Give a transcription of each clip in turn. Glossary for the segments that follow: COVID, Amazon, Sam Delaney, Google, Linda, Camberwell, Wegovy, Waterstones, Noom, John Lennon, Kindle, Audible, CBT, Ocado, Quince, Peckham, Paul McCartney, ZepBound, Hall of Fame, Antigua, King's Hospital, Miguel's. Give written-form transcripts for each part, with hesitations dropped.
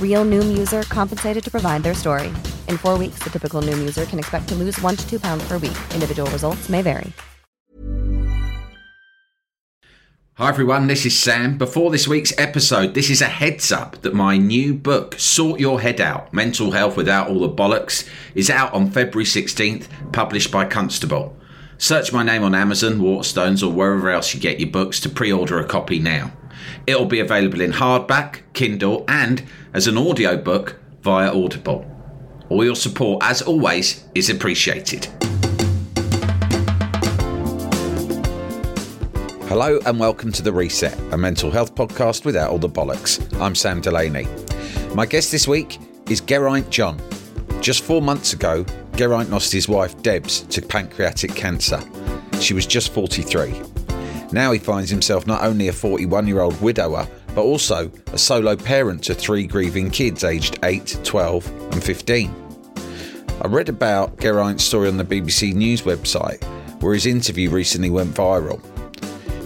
Real Noom user compensated to provide their story. In 4 weeks, the typical Noom user can expect to lose 1 to 2 pounds per week. Individual results may vary. Hi everyone, this is Sam. Before this week's episode, this is a heads up that my new book, Sort Your Head Out, Mental Health Without All the Bollocks, is out on February 16th, published by Constable. Search my name on Amazon, Waterstones, or wherever else you get your books to pre-order a copy now. It'll be available in hardback, Kindle, and as an audiobook via Audible. All your support, as always, is appreciated. Hello and welcome to The Reset, a mental health podcast without all the bollocks. I'm Sam Delaney. My guest this week is Geraint John. Just 4 months ago, Geraint lost his wife, Debs, to pancreatic cancer. She was just 43. Now he finds himself not only a 41-year-old widower, but also a solo parent to 3 grieving kids aged 8, 12 and 15. I read about Geraint's story on the BBC News website, where his interview recently went viral.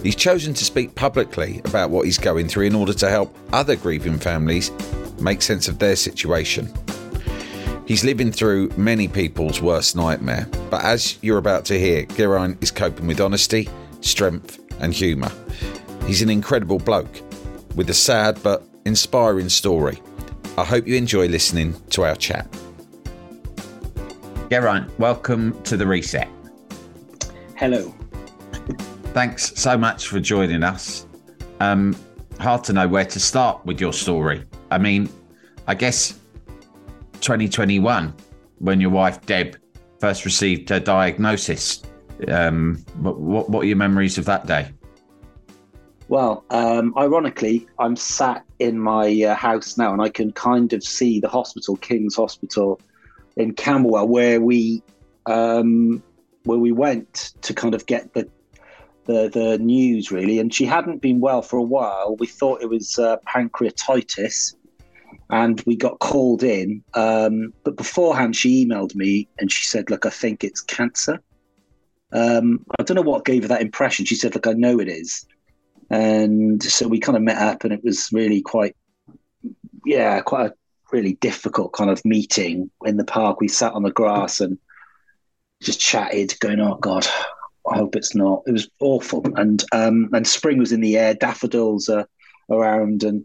He's chosen to speak publicly about what he's going through in order to help other grieving families make sense of their situation. He's living through many people's worst nightmare, but as you're about to hear, Geraint is coping with honesty, strength and humour. He's an incredible bloke with a sad but inspiring story. I hope you enjoy listening to our chat. Geraint, welcome to The Reset. Hello. Thanks so much for joining us. Hard to know where to start with your story. I mean, I guess 2021, when your wife Deb first received her diagnosis, what are your memories of that day? Well, ironically, I'm sat in my house now and I can kind of see the hospital, King's Hospital in Camberwell, where we went to kind of get the news, really. And she hadn't been well for a while. We thought it was pancreatitis and we got called in. But beforehand, she emailed me and she said, look, I think it's cancer. I don't know what gave her that impression. She said, look, I know it is. And so we kind of met up and it was really quite a really difficult kind of meeting in the park. We sat on the grass and just chatted, going, oh God, I hope it's not. It was awful. And spring was in the air, daffodils around. And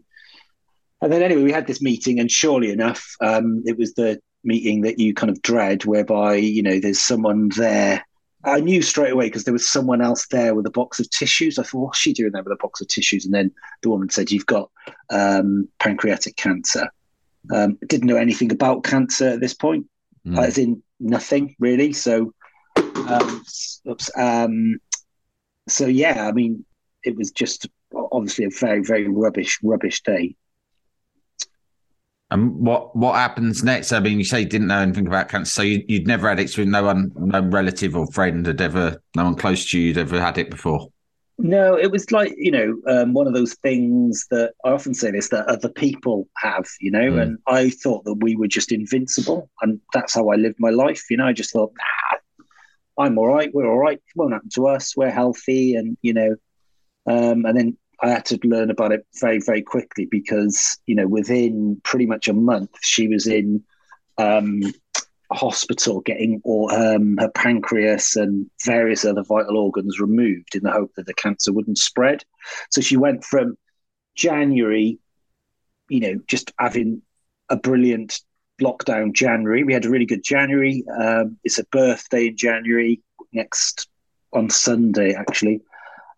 then anyway, we had this meeting and surely enough, it was the meeting that you kind of dread whereby, you know, there's someone there. I knew straight away because there was someone else there with a box of tissues. I thought, what's she doing there with a box of tissues? And then the woman said, you've got pancreatic cancer. Didn't know anything about cancer at this point, as in nothing really. So yeah, I mean, it was just obviously a very, very rubbish day. And what happens next? I mean, you say you didn't know anything about cancer, so you'd never had it with no relative or friend had ever, no one close to you had ever had it before? No, it was like, you know, one of those things that I often say this, that other people have, you know, and I thought that we were just invincible and that's how I lived my life. You know, I just thought, I'm all right, we're all right, it won't happen to us, we're healthy and, you know, And then I had to learn about it very, very quickly because, you know, within pretty much a month, she was in hospital getting her pancreas and various other vital organs removed in the hope that the cancer wouldn't spread. So she went from January, you know, just having a brilliant lockdown January. We had a really good January. It's a birthday in January next on Sunday, actually.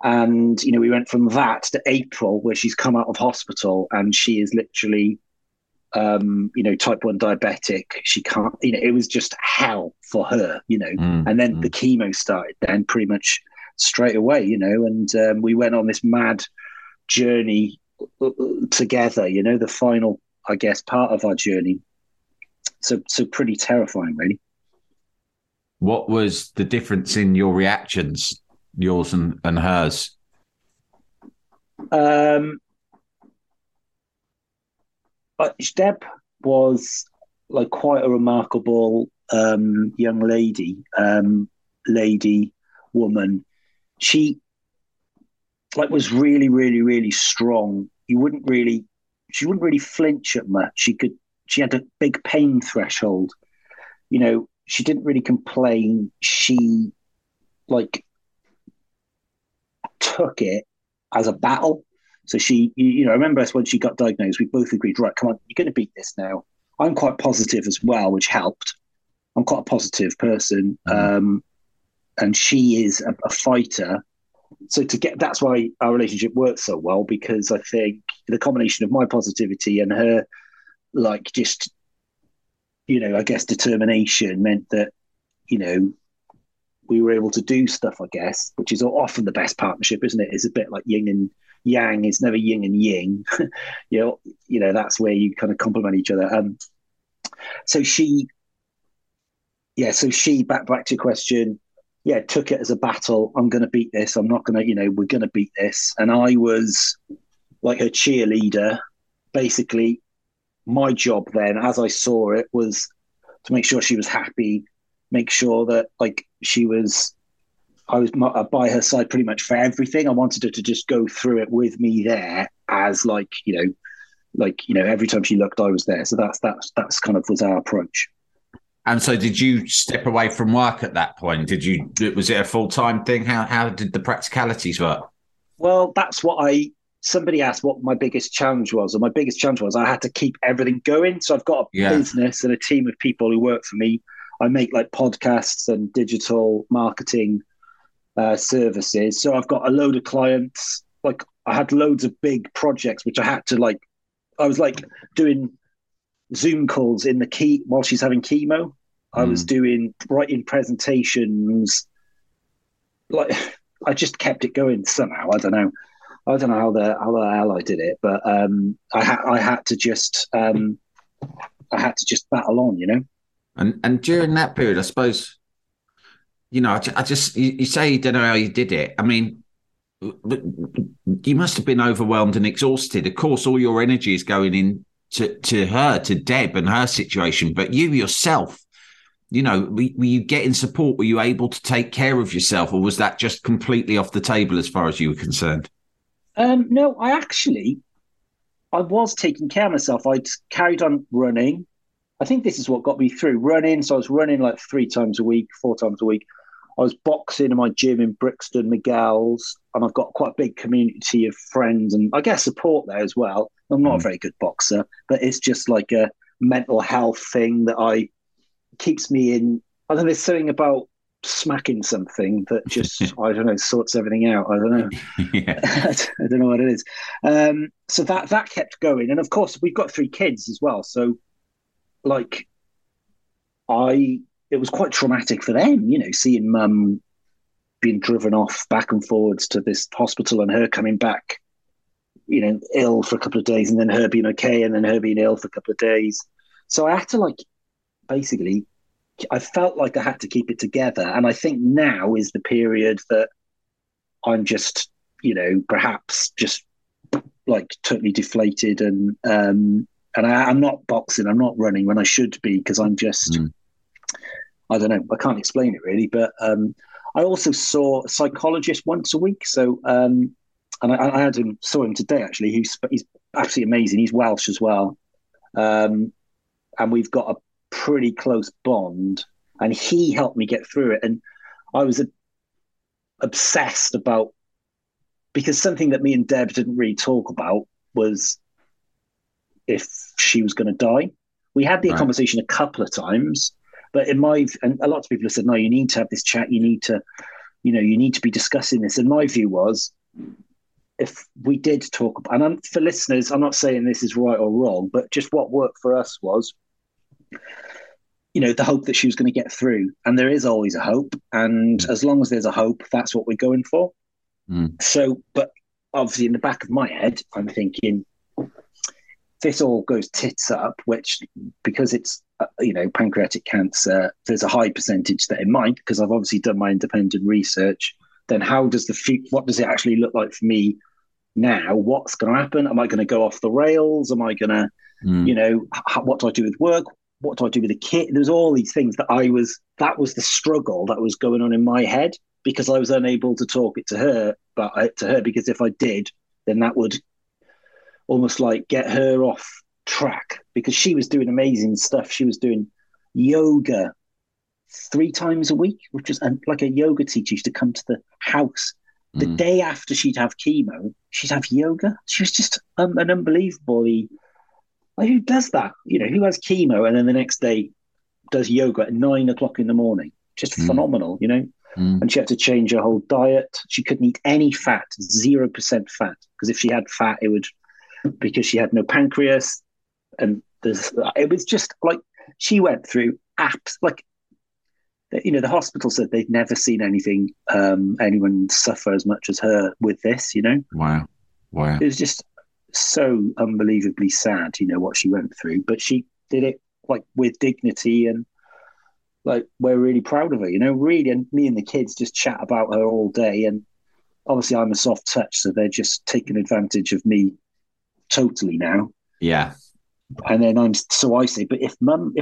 And, you know, we went from that to April, where she's come out of hospital and she is literally, you know, type 1 diabetic. She can't, you know, it was just hell for her, you know. And then the chemo started then pretty much straight away, you know. And we went on this mad journey together, you know, the final, I guess, part of our journey. So pretty terrifying, really. What was the difference in your reactions? Yours and hers? Deb was like quite a remarkable young lady, woman. She like was really, really, really strong. She wouldn't really flinch at much. She had a big pain threshold. You know, she didn't really complain. She like took it as a battle. So she, you know, I remember us when she got diagnosed, we both agreed, right, come on, you're going to beat this now. I'm quite positive as well, which helped. I'm quite a positive person. And she is a fighter. So that's why our relationship worked so well, because I think the combination of my positivity and her, like, just, you know, I guess determination meant that, you know, we were able to do stuff, I guess, which is often the best partnership, isn't it? It's a bit like yin and yang. It's never yin and yang. you know, that's where you kind of complement each other. So she back to your question. Yeah. Took it as a battle. I'm going to beat this. I'm not going to, you know, we're going to beat this. And I was like her cheerleader. Basically my job then, as I saw it, was to make sure she was happy, make sure that like I was by her side pretty much for everything. I wanted her to just go through it with me there as like, you know, every time she looked, I was there. So that's kind of was our approach. And so did you step away from work at that point? Was it a full-time thing? How did the practicalities work? Well, that's what somebody asked what my biggest challenge was. And my biggest challenge was I had to keep everything going. So I've got a business and a team of people who work for me. I make like podcasts and digital marketing services. So I've got a load of clients. Like I had loads of big projects, which I had to like, I was like doing Zoom calls in the key while she's having chemo. I was doing writing presentations. Like I just kept it going somehow. I don't know how the hell I did it, but I had to just battle on, you know? And during that period, I suppose, you know, I just you say you don't know how you did it. I mean, you must have been overwhelmed and exhausted. Of course, all your energy is going in to her, to Deb and her situation. But you yourself, you know, were you getting support? Were you able to take care of yourself? Or was that just completely off the table as far as you were concerned? No, I was taking care of myself. I'd carried on running. I think this is what got me through running. So I was running like 4 times a week. I was boxing in my gym in Brixton, Miguel's, and I've got quite a big community of friends and I guess support there as well. I'm not a very good boxer, but it's just like a mental health thing that keeps me in. I don't know, there's something about smacking something that just, I don't know, sorts everything out. I don't know. I don't know what it is. So that kept going. And of course, we've got 3 kids as well. So like it was quite traumatic for them, you know, seeing mum being driven off back and forwards to this hospital and her coming back, you know, ill for a couple of days and then her being okay and then her being ill for a couple of days. So I had to like, basically, I felt like I had to keep it together. And I think now is the period that I'm just, you know, perhaps just like totally deflated and I'm not boxing, I'm not running when I should be because I'm just, I don't know, I can't explain it really. But I also saw a psychologist once a week. So And I had him, saw him today, actually. He's absolutely amazing. He's Welsh as well. And we've got a pretty close bond. And he helped me get through it. And I was obsessed about, because something that me and Deb didn't really talk about was if she was going to die. We had the conversation a couple of times, but and a lot of people have said, no, you need to have this chat. You need to, you need to be discussing this. And my view was, if we did talk about, and for listeners, I'm not saying this is right or wrong, but just what worked for us was, the hope that she was going to get through. And there is always a hope. And as long as there's a hope, that's what we're going for. Mm. So, but obviously in the back of my head, I'm thinking, this all goes tits up, which, because it's, pancreatic cancer, there's a high percentage that it might, because I've obviously done my independent research. Then how does what does it actually look like for me now? What's going to happen? Am I going to go off the rails? Am I going to, what do I do with work? What do I do with the kid? There's all these things that was the struggle that was going on in my head, because I was unable to talk it to her, because if I did, then that would almost like get her off track, because she was doing amazing stuff. She was doing yoga 3 times a week, which is like a yoga teacher used to come to the house. The day after she'd have chemo, she'd have yoga. She was just an unbelievably, who does that? Who has chemo and then the next day does yoga at 9 o'clock in the morning? Just phenomenal, And she had to change her whole diet. She couldn't eat any fat, 0% fat, because if she had fat, because she had no pancreas. And it was just like, she went through apps, like, the hospital said they'd never seen anything, anyone suffer as much as her with this, Wow. It was just so unbelievably sad, what she went through, but she did it like with dignity, and like, we're really proud of her, really. And me and the kids just chat about her all day. And obviously I'm a soft touch, so they're just taking advantage of me totally now. Yeah. And then I say, but if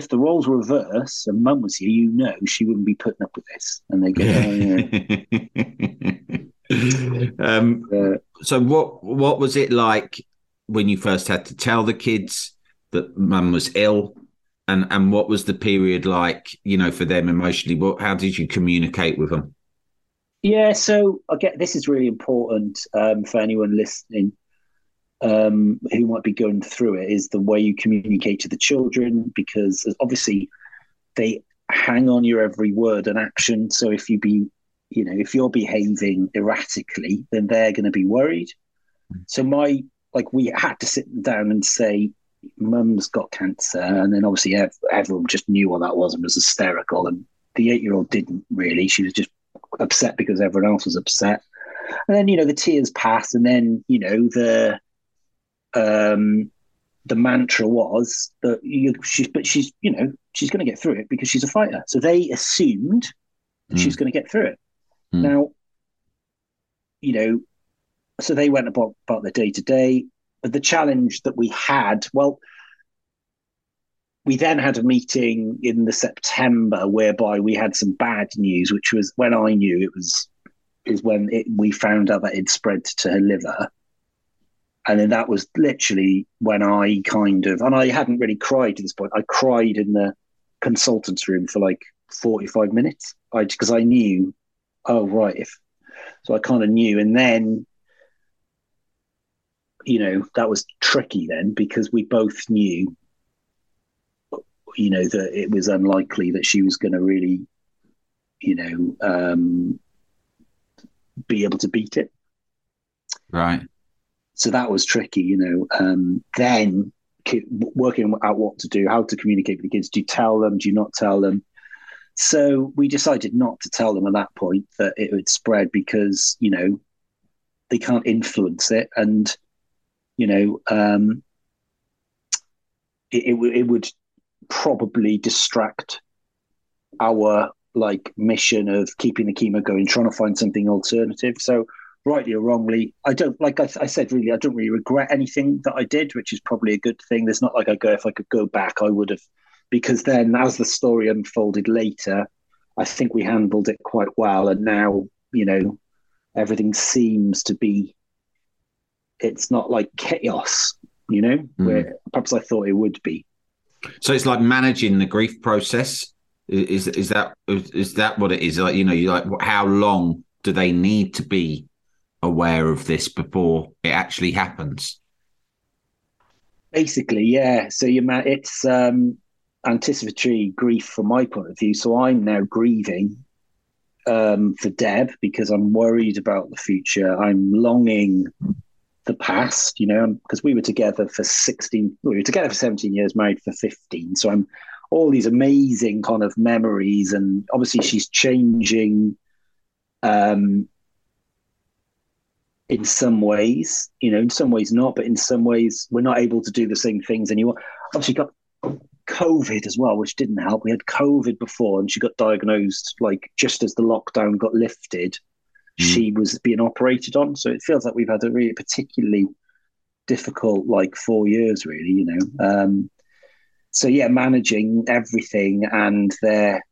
the roles were reversed and mum was here, she wouldn't be putting up with this. And they go, so what was it like when you first had to tell the kids that mum was ill, and what was the period like, for them emotionally? How did you communicate with them? Yeah. So I get, this is really important for anyone listening, who might be going through it, is the way you communicate to the children, because obviously they hang on your every word and action. So if if you're behaving erratically, then they're going to be worried. So we had to sit down and say, mum's got cancer. And then obviously everyone just knew what that was and was hysterical. And the 8-year-old didn't really, she was just upset because everyone else was upset. And then, the tears passed, and then, the mantra was that she's going to get through it because she's a fighter. So they assumed she's going to get through it. Now, so they went about the day to day. But the challenge that we had, we then had a meeting in the September whereby we had some bad news, which was when I knew we found out that it spread to her liver. And then that was literally when I and I hadn't really cried at this point. I cried in the consultant's room for like 45 minutes because I knew, I kind of knew. And then, that was tricky then, because we both knew, that it was unlikely that she was going to really, be able to beat it. Right. So that was tricky, then working out what to do, how to communicate with the kids. Do you tell them? Do you not tell them? So we decided not to tell them at that point that it would spread, because, they can't influence it. And, it would probably distract our mission of keeping the chemo going, trying to find something alternative. So, rightly or wrongly, I don't really regret anything that I did, which is probably a good thing. There's not if I could go back, I would have, because then as the story unfolded later, I think we handled it quite well. And now, everything seems to be it's not like chaos, you know, where perhaps I thought it would be. So it's like managing the grief process. Is that what it is? Like, you know, you're like, how long do they need to be aware of this before it actually happens? Basically, yeah. So it's anticipatory grief from my point of view. So I'm now grieving for Deb because I'm worried about the future. I'm longing the past, you know, because we were together for 17 years, married for 15. So I'm all these amazing kind of memories, and obviously she's changing in some ways, you know, in some ways not, but in some ways we're not able to do the same things anymore. Obviously got COVID as well, which didn't help. We had COVID before, and she got diagnosed like just as the lockdown got lifted. She was being operated on, so it feels like we've had a really particularly difficult like 4 years, really, you know. So yeah, managing everything and them,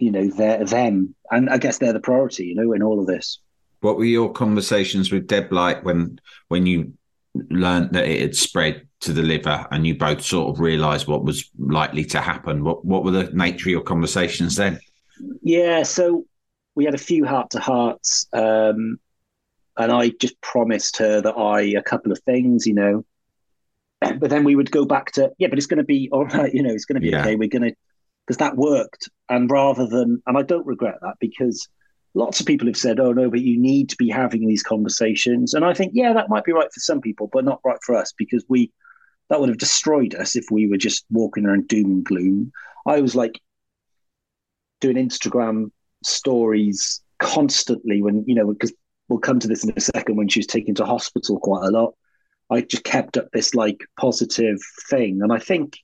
and I guess they're the priority, you know, in all of this. What were your conversations with Deb like when you learned that it had spread to the liver and you both sort of realised what was likely to happen? What were the nature of your conversations then? Yeah, so we had a few heart-to-hearts, and I just promised her that a couple of things, you know. But then we would go back to, yeah, but it's going to be all right, you know, it's going to be okay. We're going to, because that worked. And rather than, and I don't regret that, because lots of people have said, oh, no, but you need to be having these conversations. And I think, yeah, that might be right for some people, but not right for us, because that would have destroyed us if we were just walking around doom and gloom. I was like doing Instagram stories constantly when, you know, because we'll come to this in a second, when she was taken to hospital quite a lot. I just kept up this like positive thing. And I think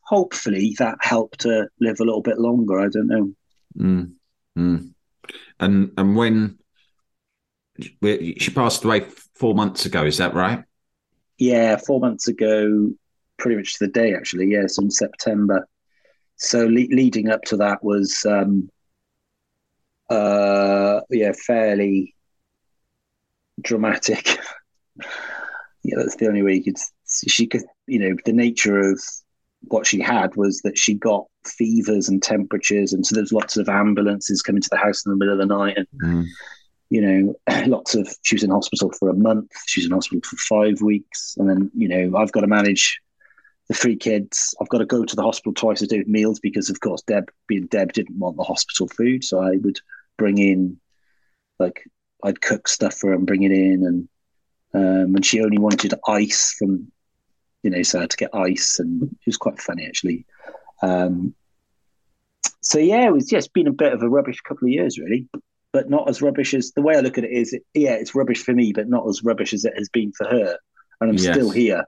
hopefully that helped her live a little bit longer. I don't know. And when she passed away 4 months ago, is that right? Yeah, 4 months ago, pretty much to the day, actually. Yeah, so in September. So leading up to that was, fairly dramatic. Yeah, that's the only way she could, you know, the nature of what she had was that she got fevers and temperatures. And so there's lots of ambulances coming to the house in the middle of the night. And, you know, she was in hospital for a month. She was in hospital for 5 weeks. And then, you know, I've got to manage the three kids. I've got to go to the hospital twice a day with meals because, of course, Deb didn't want the hospital food. So I would bring in, like, I'd cook stuff for her and bring it in. And and she only wanted ice from, you know, so I had to get ice, and it was quite funny, actually. So yeah, it's been a bit of a rubbish couple of years, really, but not as rubbish as, the way I look at it is, it's rubbish for me, but not as rubbish as it has been for her. And I'm still here.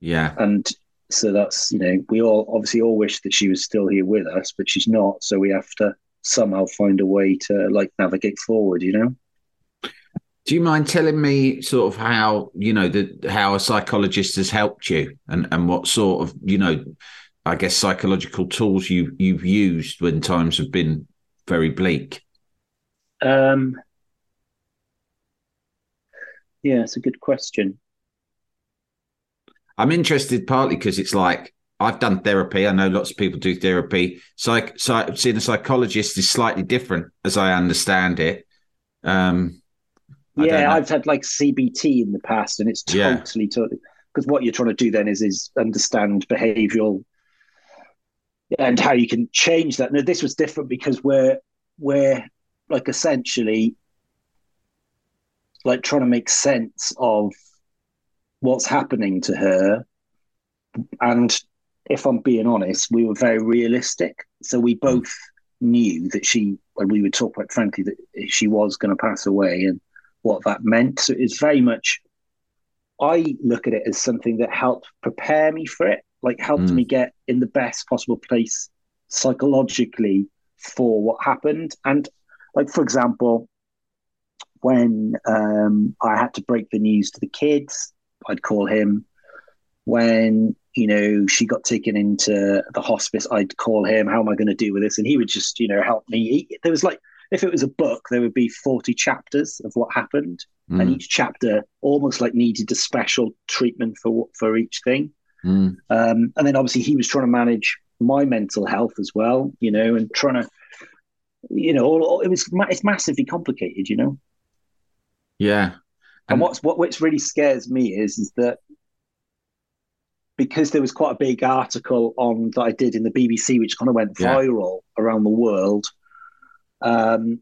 Yeah. And so that's, you know, we all wish that she was still here with us, but she's not. So we have to somehow find a way to like navigate forward, you know? Do you mind telling me sort of how, you know, how a psychologist has helped you and what sort of, you know, I guess psychological tools you've used when times have been very bleak? Yeah, it's a good question. I'm interested partly because it's like, I've done therapy. I know lots of people do therapy. Seeing a psychologist is slightly different as I understand it. Yeah, I've had like CBT in the past, and it's totally because what you're trying to do then is understand behavioural and how you can change that. Now, this was different because we're like essentially like trying to make sense of what's happening to her. And if I'm being honest, we were very realistic. So we both knew that we would talk quite frankly that she was going to pass away and what that meant. So it's very much, I look at it as something that helped prepare me for it, like helped me get in the best possible place psychologically for what happened. And like, for example, when I had to break the news to the kids, I'd call him. When, you know, she got taken into the hospice, I'd call him, how am I going to deal with this? And he would just, you know, help me. There was like, if it was a book, there would be 40 chapters of what happened. Mm. And each chapter almost like needed a special treatment for each thing. Mm. And then obviously he was trying to manage my mental health as well, you know, and trying to, you know, it's massively complicated, you know? Yeah. And what really scares me is that because there was quite a big article on that I did in the BBC, which kind of went viral around the world. And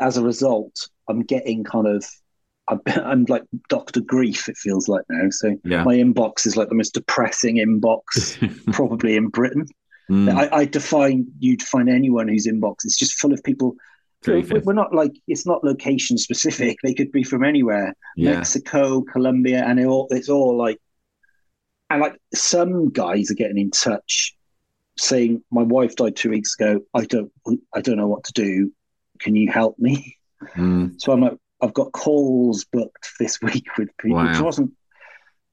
as a result, I'm getting kind of, I'm like Dr. Grief, it feels like now. So my inbox is like the most depressing inbox probably in Britain. Mm. I define, you'd find anyone whose inbox is just full of people. We're not like, it's not location specific. They could be from anywhere, Mexico, Colombia, and it's all like some guys are getting in touch saying, my wife died 2 weeks ago. I don't know what to do. Can you help me? Mm. So I'm like, I've got calls booked this week with people, which wasn't,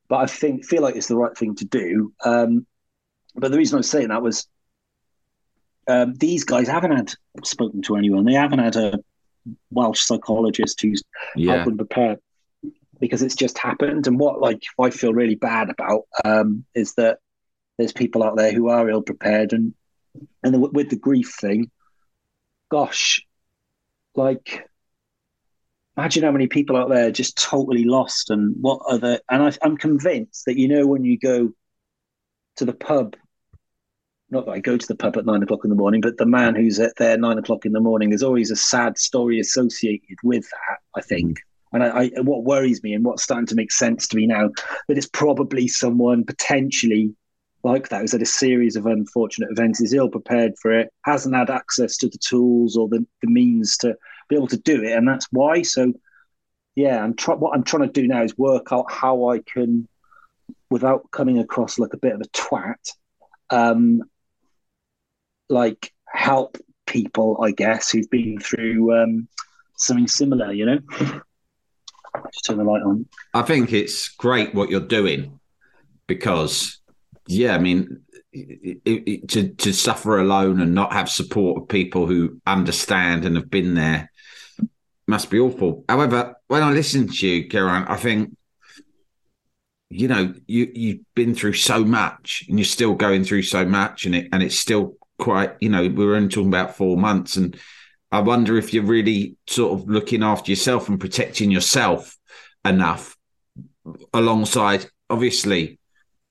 but I feel like it's the right thing to do. But the reason I was saying that was these guys haven't spoken to anyone. They haven't had a Welsh psychologist who's helped them prepare because it's just happened. And what I feel really bad about is that there's people out there who are ill prepared and with the grief thing, gosh, like, imagine how many people out there are just totally lost and what are the, and I'm convinced that, you know, when you go to the pub, not that I go to the pub at 9 o'clock in the morning, but the man who's at there 9 o'clock in the morning, there's always a sad story associated with that, I think. And I what worries me and what's starting to make sense to me now, that it's probably someone potentially like that who's had a series of unfortunate events, is ill prepared for it, hasn't had access to the tools or the means to be able to do it, and that's why. So what I'm trying to do now is work out how I can, without coming across like a bit of a twat, like help people, I guess, who've been through something similar, you know. Just turn the light on. I think it's great what you're doing because to suffer alone and not have support of people who understand and have been there must be awful. However, when I listen to you, Geraint, I think, you know, you've been through so much and you're still going through so much and it's still quite, you know, we were only talking about 4 months, and I wonder if you're really sort of looking after yourself and protecting yourself enough alongside, obviously,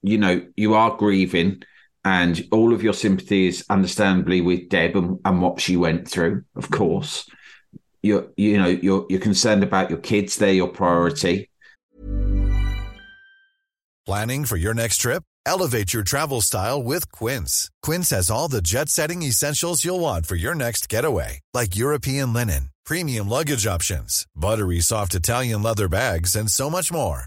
you know, you are grieving and all of your sympathy is understandably with Deb and what she went through, of course. You're concerned about your kids. They're your priority. Planning for your next trip? Elevate your travel style with Quince. Quince has all the jet-setting essentials you'll want for your next getaway, like European linen, premium luggage options, buttery soft Italian leather bags, and so much more.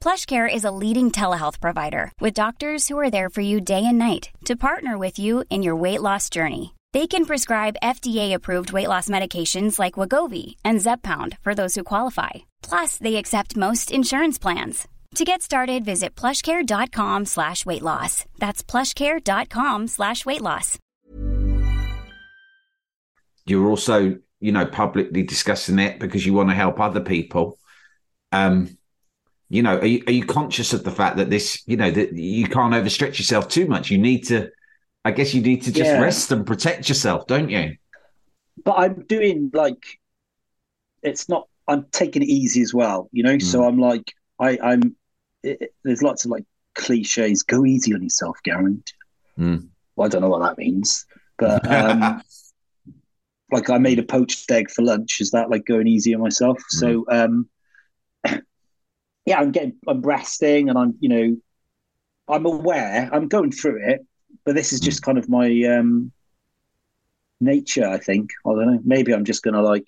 PlushCare is a leading telehealth provider with doctors who are there for you day and night to partner with you in your weight loss journey. They can prescribe FDA-approved weight loss medications like Wegovy and ZepBound for those who qualify. Plus, they accept most insurance plans. To get started, visit plushcare.com/weight-loss. That's plushcare.com/weight-loss. You're also, you know, publicly discussing it because you want to help other people. You know, are you conscious of the fact that this, you know, that you can't overstretch yourself too much? You need to, I guess you need to just rest and protect yourself, don't you? But I'm doing I'm taking it easy as well, you know? Mm. So I'm like, there's lots of like cliches, go easy on yourself, Geraint. Mm. Well, I don't know what that means, but like I made a poached egg for lunch. Is that like going easy on myself? Mm. So, yeah, I'm resting and I'm, you know, I'm aware, I'm going through it, but this is just kind of my nature, I think. I don't know. Maybe I'm just going to like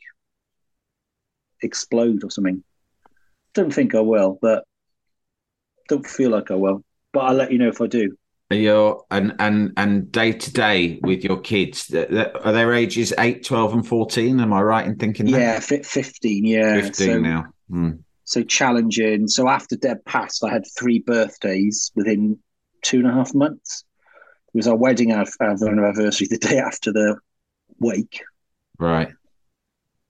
explode or something. don't think I will, but don't feel like I will. But I'll let you know if I do. And day to day with your kids, are their ages 8, 12 and 14? Am I right in thinking that? Yeah, 15, yeah. 15 so, now. Mm. So challenging. So after Deb passed, I had 3 birthdays within 2.5 months. It was our wedding anniversary the day after the wake. Right.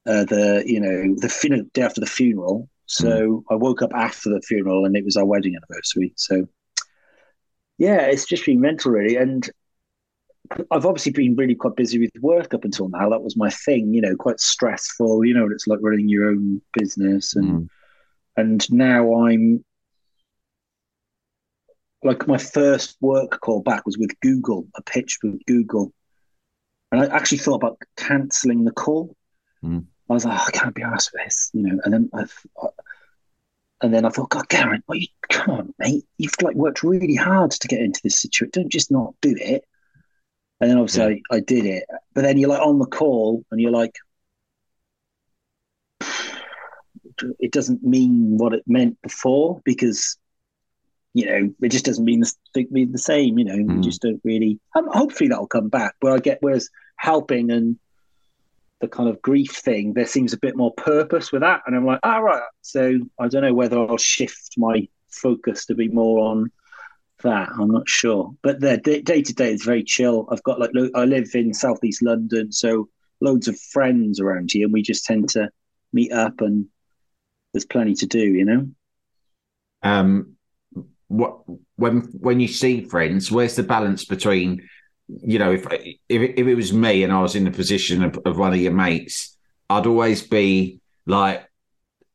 The day after the funeral. So I woke up after the funeral and it was our wedding anniversary. So, yeah, it's just been mental, really. And I've obviously been really quite busy with work up until now. That was my thing, quite stressful. You know what it's like running your own business. And now I'm like, my first work call back was with Google, a pitch with Google. And I actually thought about cancelling the call. I was like, oh, I can't be arsed for this, And then I thought, God, Geraint, come on, mate. You've worked really hard to get into this situation. Don't just not do it. And then obviously I did it. But then you're on the call and you're like, it doesn't mean what it meant before because, it just doesn't mean the same. You just don't really. Hopefully that'll come back. Whereas helping and the kind of grief thing, there seems a bit more purpose with that, and I'm like, all right. So I don't know whether I'll shift my focus to be more on that. I'm not sure, but the day to day is very chill. I've got I live in southeast London, so loads of friends around here, and we just tend to meet up, and there's plenty to do, What when you see friends, where's the balance between? If it was me and I was in the position of one of your mates, I'd always be like,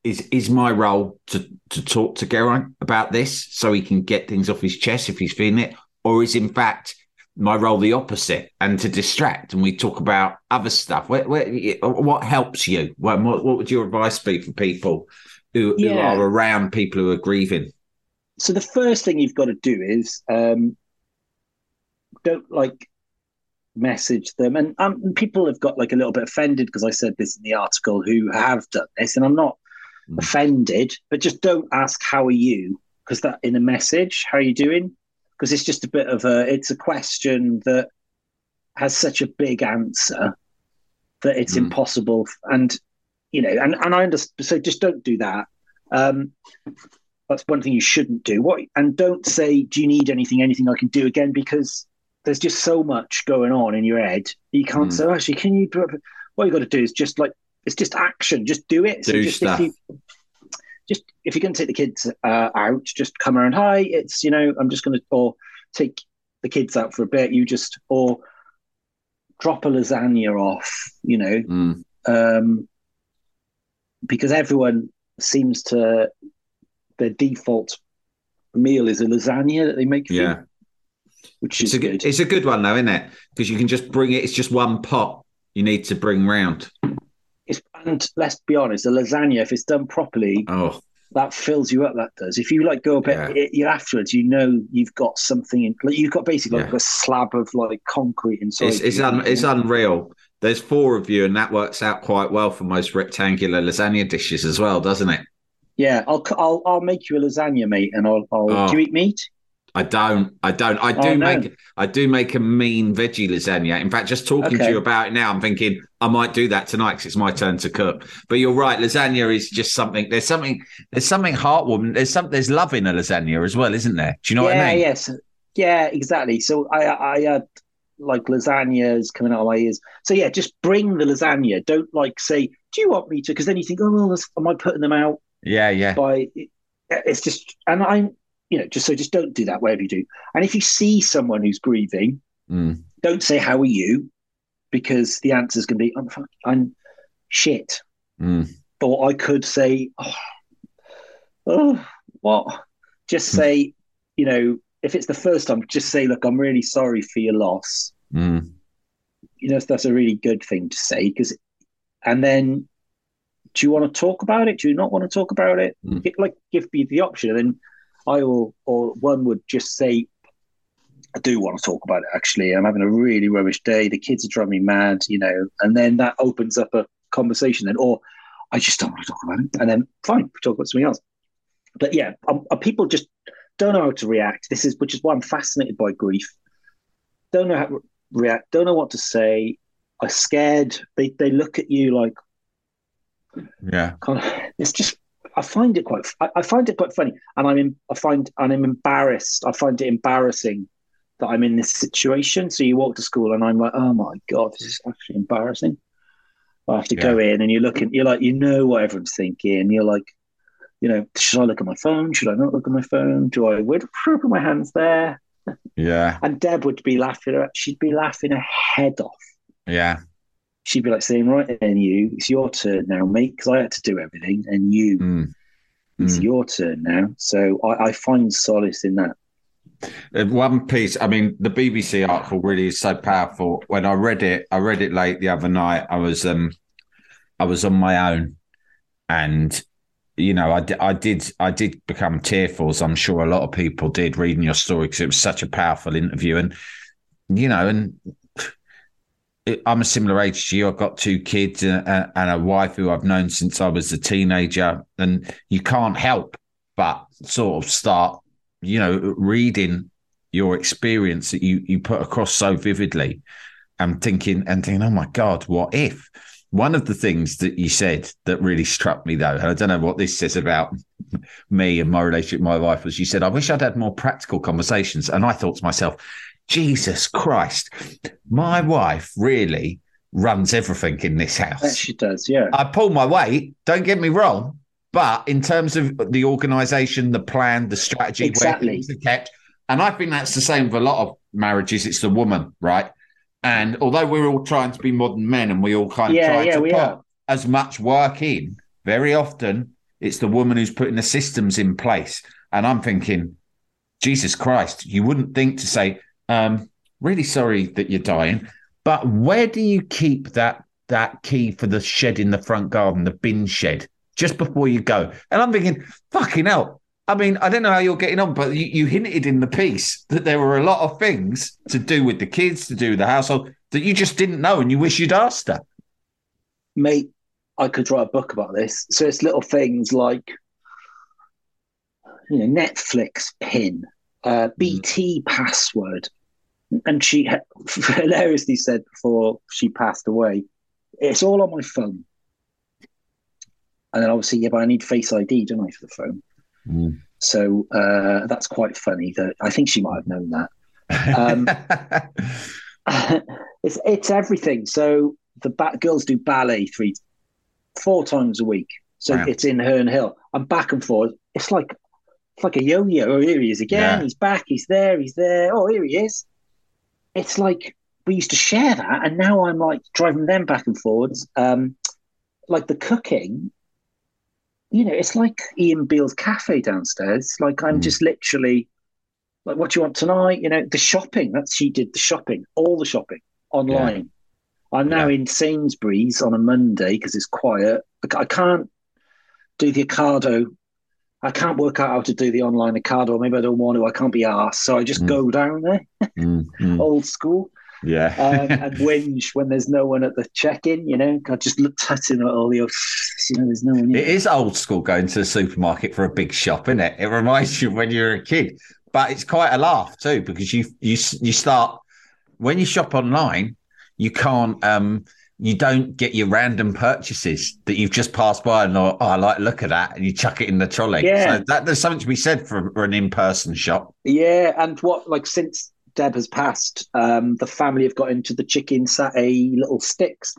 is my role to talk to Geraint about this so he can get things off his chest if he's feeling it? Or is, in fact, my role the opposite and to distract and we talk about other stuff? What helps you? What would your advice be for people who are around people who are grieving? So the first thing you've got to do is... don't message them, and people have got a little bit offended because I said this in the article, who have done this, and I'm not offended, but just don't ask how are you, because that in a message, how are you doing, because it's just a bit of a question that has such a big answer that it's impossible, and I understand, so just don't do that. That's one thing you shouldn't do. And don't say, do you need anything I can do again? Because there's just so much going on in your head. You can't say, actually, can you... What you got to do is just it's just action. Just do it. Do so just stuff. If you're going to take the kids out, just come around. Hi, it's, I'm just going to... Or take the kids out for a bit. You just... Or drop a lasagna off, because everyone seems to... Their default meal is a lasagna that they make for you, which is good. It's a good one, though, isn't it? Because you can just bring it. It's just one pot you need to bring round. And let's be honest, a lasagna, if it's done properly, that fills you up, that does. If you go a bit afterwards, you've got something in. You've got basically a slab of concrete inside. It's unreal. There's 4 of you, and that works out quite well for most rectangular lasagna dishes as well, doesn't it? Yeah, I'll make you a lasagna, mate, and do you eat meat? I don't. I do make a mean veggie lasagna. In fact, just talking to you about it now, I'm thinking I might do that tonight because it's my turn to cook. But you're right, lasagna is just something. There's something heartwarming. There's love in a lasagna as well, isn't there? Do you know what I mean? Yes. Yeah, exactly. So I had lasagnas coming out of my ears. So yeah, just bring the lasagna. Don't say, do you want me to? Because then you think, oh, well, am I putting them out? Yeah. It's just, and I'm, just don't do that, whatever you do. And if you see someone who's grieving, don't say, how are you? Because the answer is going to be, I'm shit. Or I could say, what? Just say, if it's the first time, just say, look, I'm really sorry for your loss. That's a really good thing to say because then, do you want to talk about it? Do you not want to talk about it? Give me the option. And then I will, or one would just say, I do want to talk about it, actually. I'm having a really rubbish day. The kids are driving me mad, And then that opens up a conversation. Or I just don't want to talk about it. And then, fine, we'll talk about something else. But yeah, people just don't know how to react. Which is why I'm fascinated by grief. Don't know how to react. Don't know what to say. Are scared. They look at you like, yeah. Kind of, it's just. I find it quite funny, and I'm embarrassed. I find it embarrassing that I'm in this situation. So you walk to school, and I'm like, oh my God, this is actually embarrassing. I have to go in, and you're like, you know what everyone's thinking. You're like, you know, should I look at my phone? Should I not look at my phone? Where do I put my hands there? Yeah. And Deb would be laughing. She'd be laughing her head off. Yeah. She'd be like saying, right then, it's your turn now, mate, because I had to do everything, and it's your turn now. So I find solace in that. One piece, I mean, the BBC article really is so powerful. When I read it late the other night. I was on my own, and you know, I did become tearful, as I'm sure a lot of people did, reading your story, because it was such a powerful interview. And you know, and I'm a similar age to you. I've got two kids and a wife who I've known since I was a teenager, and you can't help but sort of start, you know, reading your experience that you put across so vividly, and thinking, oh my God, what if? One of the things that you said that really struck me, though, and I don't know what this says about me and my relationship with my wife, was you said, I wish I'd had more practical conversations. And I thought to myself, Jesus Christ, my wife really runs everything in this house. Yes, she does, yeah. I pull my weight, don't get me wrong, but in terms of the organisation, the plan, the strategy, exactly. Where things are kept, and I think that's the same for a lot of marriages, it's the woman, right? And although we're all trying to be modern men, and we all kind of try to put as much work in, very often it's the woman who's putting the systems in place. And I'm thinking, Jesus Christ, you wouldn't think to say, really sorry that you're dying, but where do you keep that key for the shed in the front garden, the bin shed, just before you go? And I'm thinking, fucking hell. I mean, I don't know how you're getting on, but you hinted in the piece that there were a lot of things to do with the kids, to do with the household, that you just didn't know and you wish you'd asked her. Mate, I could write a book about this. So it's little things like, you know, Netflix pin, BT password. And she hilariously said before she passed away, it's all on my phone. And then obviously, but I need Face ID, don't I, for the phone? Mm. So that's quite funny. That I think she might have known that. It's everything. So the girls do ballet 4 times a week. So It's in Herne Hill. I'm back and forth. It's like a yo-yo. Oh, here he is again. Yeah. He's back. He's there. He's there. Oh, here he is. It's like we used to share that, and now I'm like driving them back and forwards. Like the cooking, you know, it's like Ian Beale's cafe downstairs. Like I'm just literally like, what do you want tonight? You know, the shopping, she did the shopping, all the shopping online. Yeah. I'm now in Sainsbury's on a Monday because it's quiet. I can't do the Ocado. I can't work out how to do the online Ocado. Maybe I don't want to. I can't be arsed. So I just go down there, old school. Yeah. And whinge when there's no one at the check-in, you know. I just looked at him at all the old, you know, there's no one here. It is old school going to the supermarket for a big shop, isn't it? It reminds you of when you were a kid. But it's quite a laugh too, because you start, when you shop online, you can't, you don't get your random purchases that you've just passed by and oh, I like look at that, and you chuck it in the trolley. Yeah. So there's something to be said for an in-person shop. Yeah, and what, like since Deb has passed, the family have got into the chicken satay little sticks,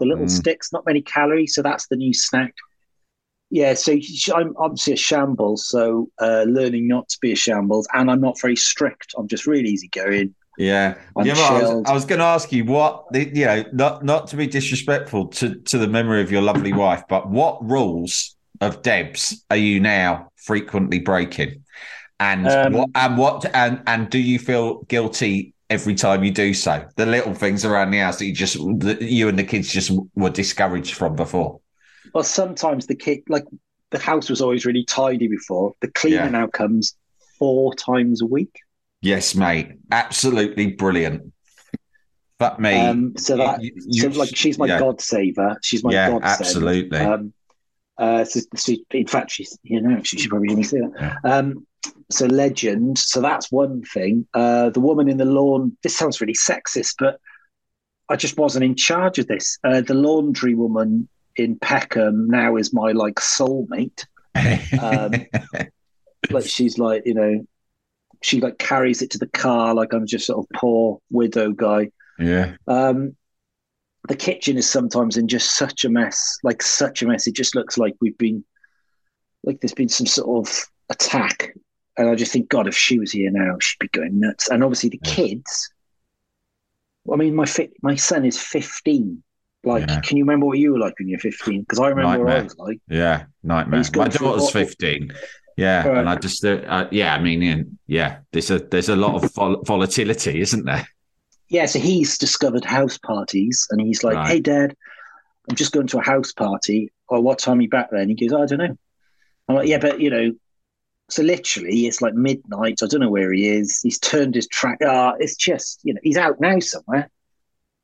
not many calories. So that's the new snack. Yeah. So I'm obviously a shambles. So learning not to be a shambles, and I'm not very strict. I'm just really easygoing. Yeah. You know, I was going to ask you not to be disrespectful to the memory of your lovely wife, but what rules of Deb's are you now frequently breaking? And what do you feel guilty every time you do so? The little things around the house that you and the kids just were discouraged from before. Well, sometimes the house was always really tidy before. The cleaner now comes 4 times a week. Yes, mate, absolutely brilliant. But me, she's my God saver. She's my God saver. Absolutely. In fact, she's, you know, she probably didn't see that. Yeah. So legend. So that's one thing. The woman in the lawn. This sounds really sexist, but I just wasn't in charge of this. The laundry woman in Peckham now is my like soulmate. Like she's like, you know, she like carries it to the car. Like I'm just sort of poor widow guy. Yeah. The kitchen is sometimes in just such a mess, like such a mess. It just looks like we've been, like there's been some sort of attack. And I just think, God, if she was here now, she'd be going nuts. And obviously the kids, I mean, my son is 15. Like, can you remember what you were like when you were 15? Because I remember what I was like. Yeah, nightmare. My daughter's 15. Yeah, and I just, I mean, yeah, there's a lot of volatility, isn't there? Yeah, so he's discovered house parties and he's like, hey, Dad, I'm just going to a house party. Or what time are you back then? He goes, I don't know. I'm like, yeah, but, you know, so literally it's like midnight. I don't know where he is. He's turned his track. It's just, you know, he's out now somewhere.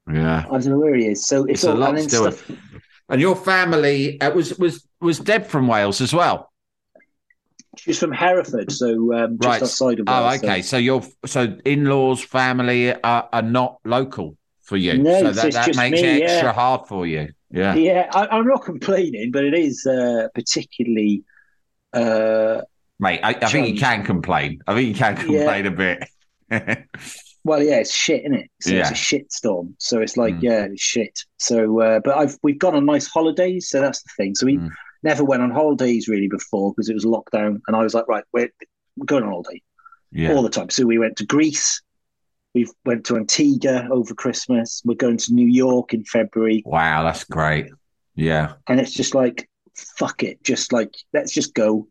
Yeah. I don't know where he is. So it's all, a lot to do with. And your family, was Deb from Wales as well? She's from Hereford, so just outside of Wales. Oh, okay. So your in-laws, family are not local for you. No, so that makes it extra hard for you. Yeah, yeah. I'm not complaining, but it is particularly. Mate, I think you can complain. a bit. Well, yeah, it's shit, isn't it? So it's a shit storm. So it's like, it's shit. So, but we've gone on nice holidays. So that's the thing. So we. Never went on holidays really before because it was lockdown, and I was like, right, we're going on holiday all the time. So we went to Greece, we went to Antigua over Christmas. We're going to New York in February. Wow, that's great. Yeah, and it's just like fuck it, just like let's just go.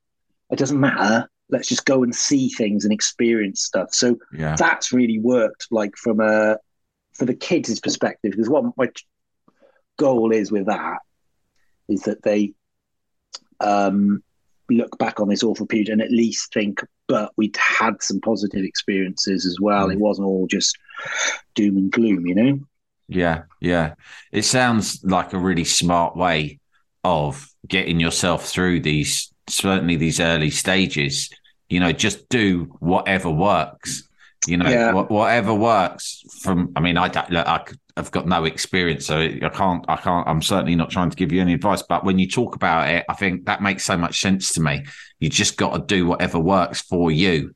It doesn't matter. Let's just go and see things and experience stuff. So that's really worked, like from a for the kids' perspective, because what my goal is with that is that they. Look back on this awful period and at least think, but we'd had some positive experiences as well. It wasn't all just doom and gloom, you know? Yeah, yeah. It sounds like a really smart way of getting yourself through these, certainly these early stages. You know, just do whatever works. You know, whatever works. From, I mean, I don't look. I've got no experience, so I can't. I'm certainly not trying to give you any advice. But when you talk about it, I think that makes so much sense to me. You just got to do whatever works for you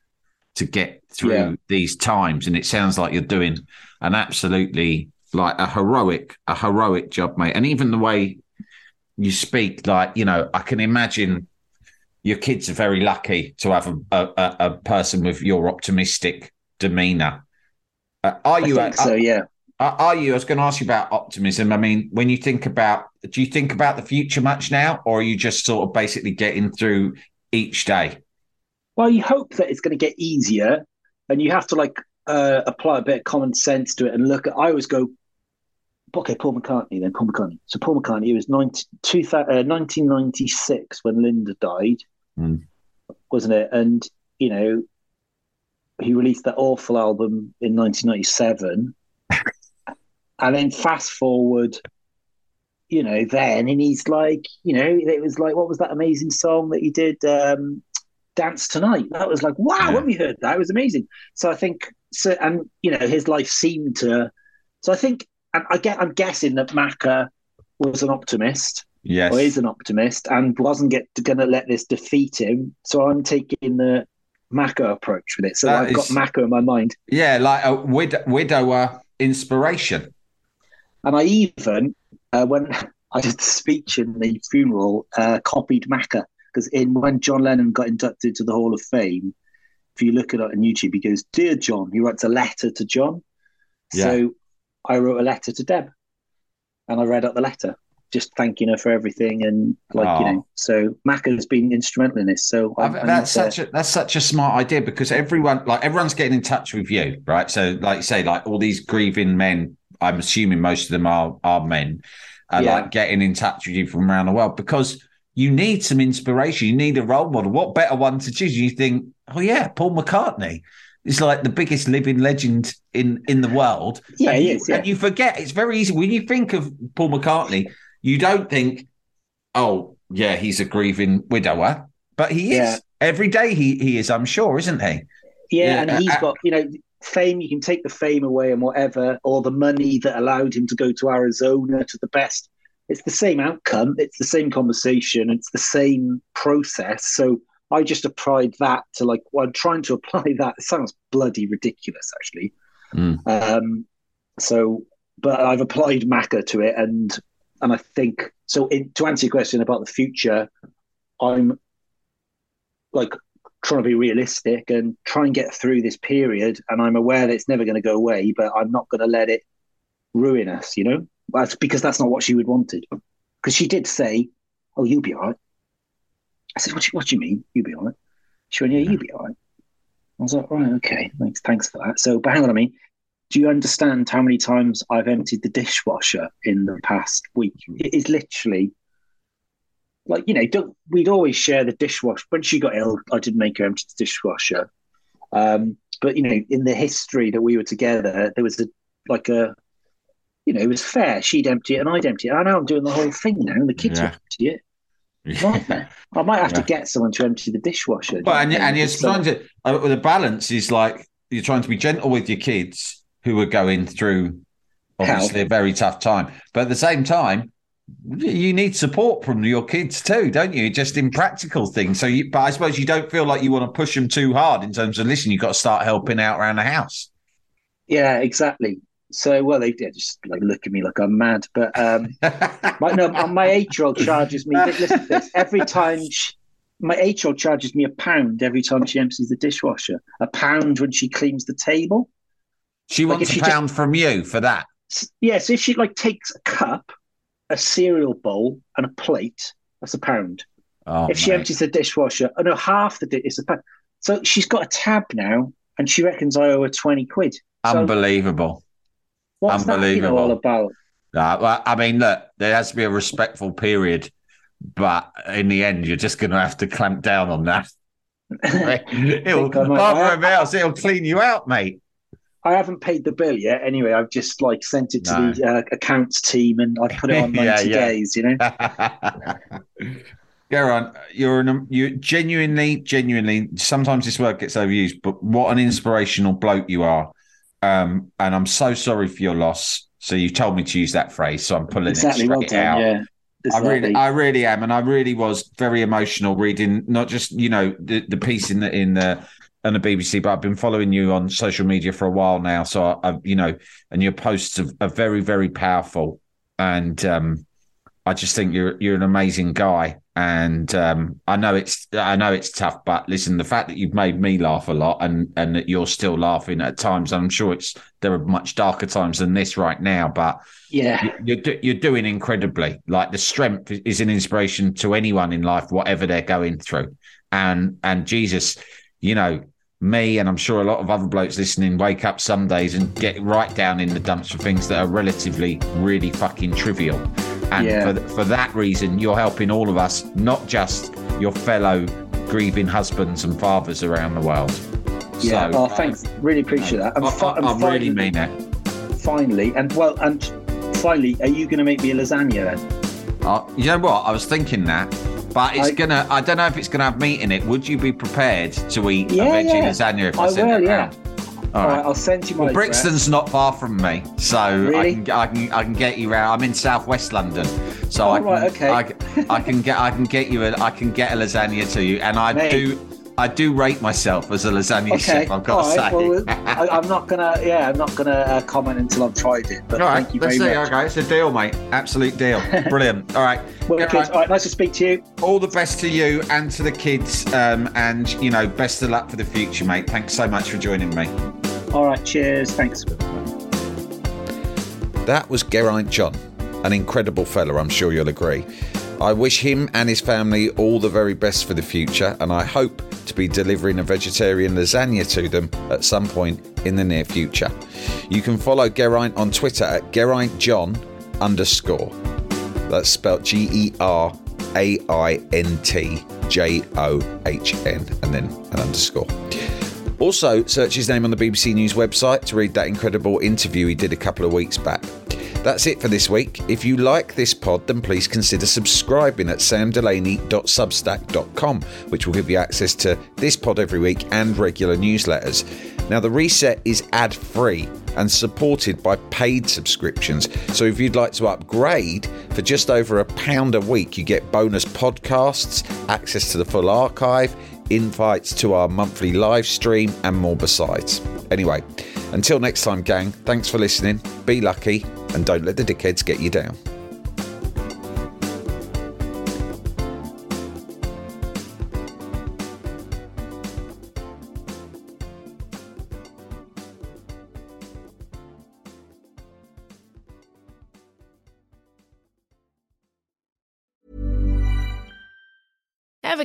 to get through these times. And it sounds like you're doing an absolutely like a heroic job, mate. And even the way you speak, like, you know, I can imagine your kids are very lucky to have a person with your optimistic demeanor. I was going to ask you about optimism. I mean, when you think about, do you think about the future much now, or are you just sort of basically getting through each day? Well, you hope that it's going to get easier, and you have to like apply a bit of common sense to it and look at. I always go, okay, Paul McCartney. So Paul McCartney was 1996 when Linda died, wasn't it? And, you know, he released that awful album in 1997. And then fast forward, you know, then, and he's like, you know, it was like, what was that amazing song that he did? Dance Tonight. That was like, wow, when we heard that, it was amazing. So I think, so, and, you know, his life seemed to, so I think, and I'm guessing that Macca was an optimist. Yes. Or is an optimist and wasn't going to let this defeat him. So I'm taking the Macca approach with it. So I've got Macca in my mind. Yeah, like a widower inspiration. And I even, when I did the speech in the funeral, copied Macca. Because when John Lennon got inducted to the Hall of Fame, if you look it up on YouTube, he goes, Dear John, he writes a letter to John. Yeah. So I wrote a letter to Deb and I read out the letter, just thanking her for everything. And like, you know, so Macca has been instrumental in this. So that's such a smart idea, because everyone's getting in touch with you, right? So like you say, like all these grieving men, I'm assuming most of them are men, like getting in touch with you from around the world, because you need some inspiration. You need a role model. What better one to choose? You think, oh yeah, Paul McCartney. It's like the biggest living legend in the world. Yeah, and he is. Yeah. And you forget. It's very easy. When you think of Paul McCartney, you don't think, oh, yeah, he's a grieving widower, but he is. Yeah. Every day he is, I'm sure, isn't he? Yeah, and he's got, you know, fame. You can take the fame away and whatever, or the money that allowed him to go to Arizona to the best. It's the same outcome. It's the same conversation. It's the same process. So I just applied that to, like, well, I'm trying to apply that. It sounds bloody ridiculous, actually. But I've applied Macca to it, and I think so. To answer your question about the future, I'm like trying to be realistic and try and get through this period. And I'm aware that it's never going to go away, but I'm not going to let it ruin us, you know, because that's not what she would wanted. Because she did say, "Oh, you'll be all right." I said, what do you mean? You'll be all right. She went, "Yeah, you'll be all right." I was like, "Right, okay, thanks for that." So, but hang on a minute. Do you understand how many times I've emptied the dishwasher in the past week? It is literally like, you know, we'd always share the dishwasher. When she got ill, I did make her empty the dishwasher. But, you know, in the history that we were together, there was it was fair. She'd empty it and I'd empty it. I know I'm doing the whole thing now and the kids would empty it. Yeah. I might have to get someone to empty the dishwasher. But, and you're trying to, the balance is like, you're trying to be gentle with your kids who are going through, obviously, a very tough time. But at the same time, you need support from your kids too, don't you? Just in practical things. So, but I suppose you don't feel like you want to push them too hard in terms of, listen, you've got to start helping out around the house. Yeah, exactly. So, well, they just like look at me like I'm mad. But my 8-year-old charges me. Listen to this. Every time my 8-year-old charges me £1 every time she empties the dishwasher. £1 when she cleans the table. She wants £1 from you for that. Yeah, so if she takes a cup, a cereal bowl, and a plate, that's £1. Oh, if she empties the dishwasher, oh no, half the dish is £1. So she's got a tab now, and she reckons I owe her £20. So, unbelievable! What's that all about? Well, I mean, look, there has to be a respectful period, but in the end, you're just going to have to clamp down on that. It'll clean you out, mate. I haven't paid the bill yet. Anyway, I've just sent it to the accounts team and I put it on 90 days, you know. Geraint, you're genuinely, sometimes this word gets overused, but what an inspirational bloke you are. And I'm so sorry for your loss. So you told me to use that phrase, so I'm pulling it out. Yeah. Exactly. I really am. And I really was very emotional reading, not just, you know, the piece in the and the BBC, but I've been following you on social media for a while now. So, and your posts are very, very powerful. And I just think you're an amazing guy. And I know it's tough, but listen, the fact that you've made me laugh a lot and that you're still laughing at times, I'm sure there are much darker times than this right now, but yeah, you're doing incredibly. The strength is an inspiration to anyone in life, whatever they're going through. And Jesus, you know, me and I'm sure a lot of other blokes listening wake up some days and get right down in the dumps for things that are relatively really fucking trivial. And for that reason, you're helping all of us, not just your fellow grieving husbands and fathers around the world. Yeah, so, thanks. Really appreciate that. I really mean it. Finally, are you going to make me a lasagna then? You know what? I was thinking that. But it's I don't know if it's going to have meat in it. Would you be prepared to eat a veggie lasagna if I send it around? All right, I'll send you my address. Brixton's not far from me, so really? I can get you round. I'm in southwest London, so I can get a lasagna to you. And I do rate myself as a lasagna chef. I've got to say. Well, I'm not gonna comment until I've tried it. But all right, thank you very much. Okay, it's a deal, mate. Absolute deal. Brilliant. All right. Well, kids, all right. Nice to speak to you. All the best to you and to the kids, and you know, best of luck for the future, mate. Thanks so much for joining me. All right. Cheers. Thanks. That was Geraint John, an incredible fella. I'm sure you'll agree. I wish him and his family all the very best for the future, and I hope to be delivering a vegetarian lasagna to them at some point in the near future. You can follow Geraint on Twitter at GeraintJohn_. That's spelled GeraintJohn and then an underscore. Also, search his name on the BBC News website to read that incredible interview he did a couple of weeks back. That's it for this week. If you like this pod, then please consider subscribing at samdelaney.substack.com, which will give you access to this pod every week and regular newsletters. Now, The Reset is ad-free and supported by paid subscriptions. So if you'd like to upgrade, for just over £1 a week, you get bonus podcasts, access to the full archive, invites to our monthly live stream, and more besides. Anyway, until next time, gang, thanks for listening. Be lucky, and don't let the dickheads get you down. Ever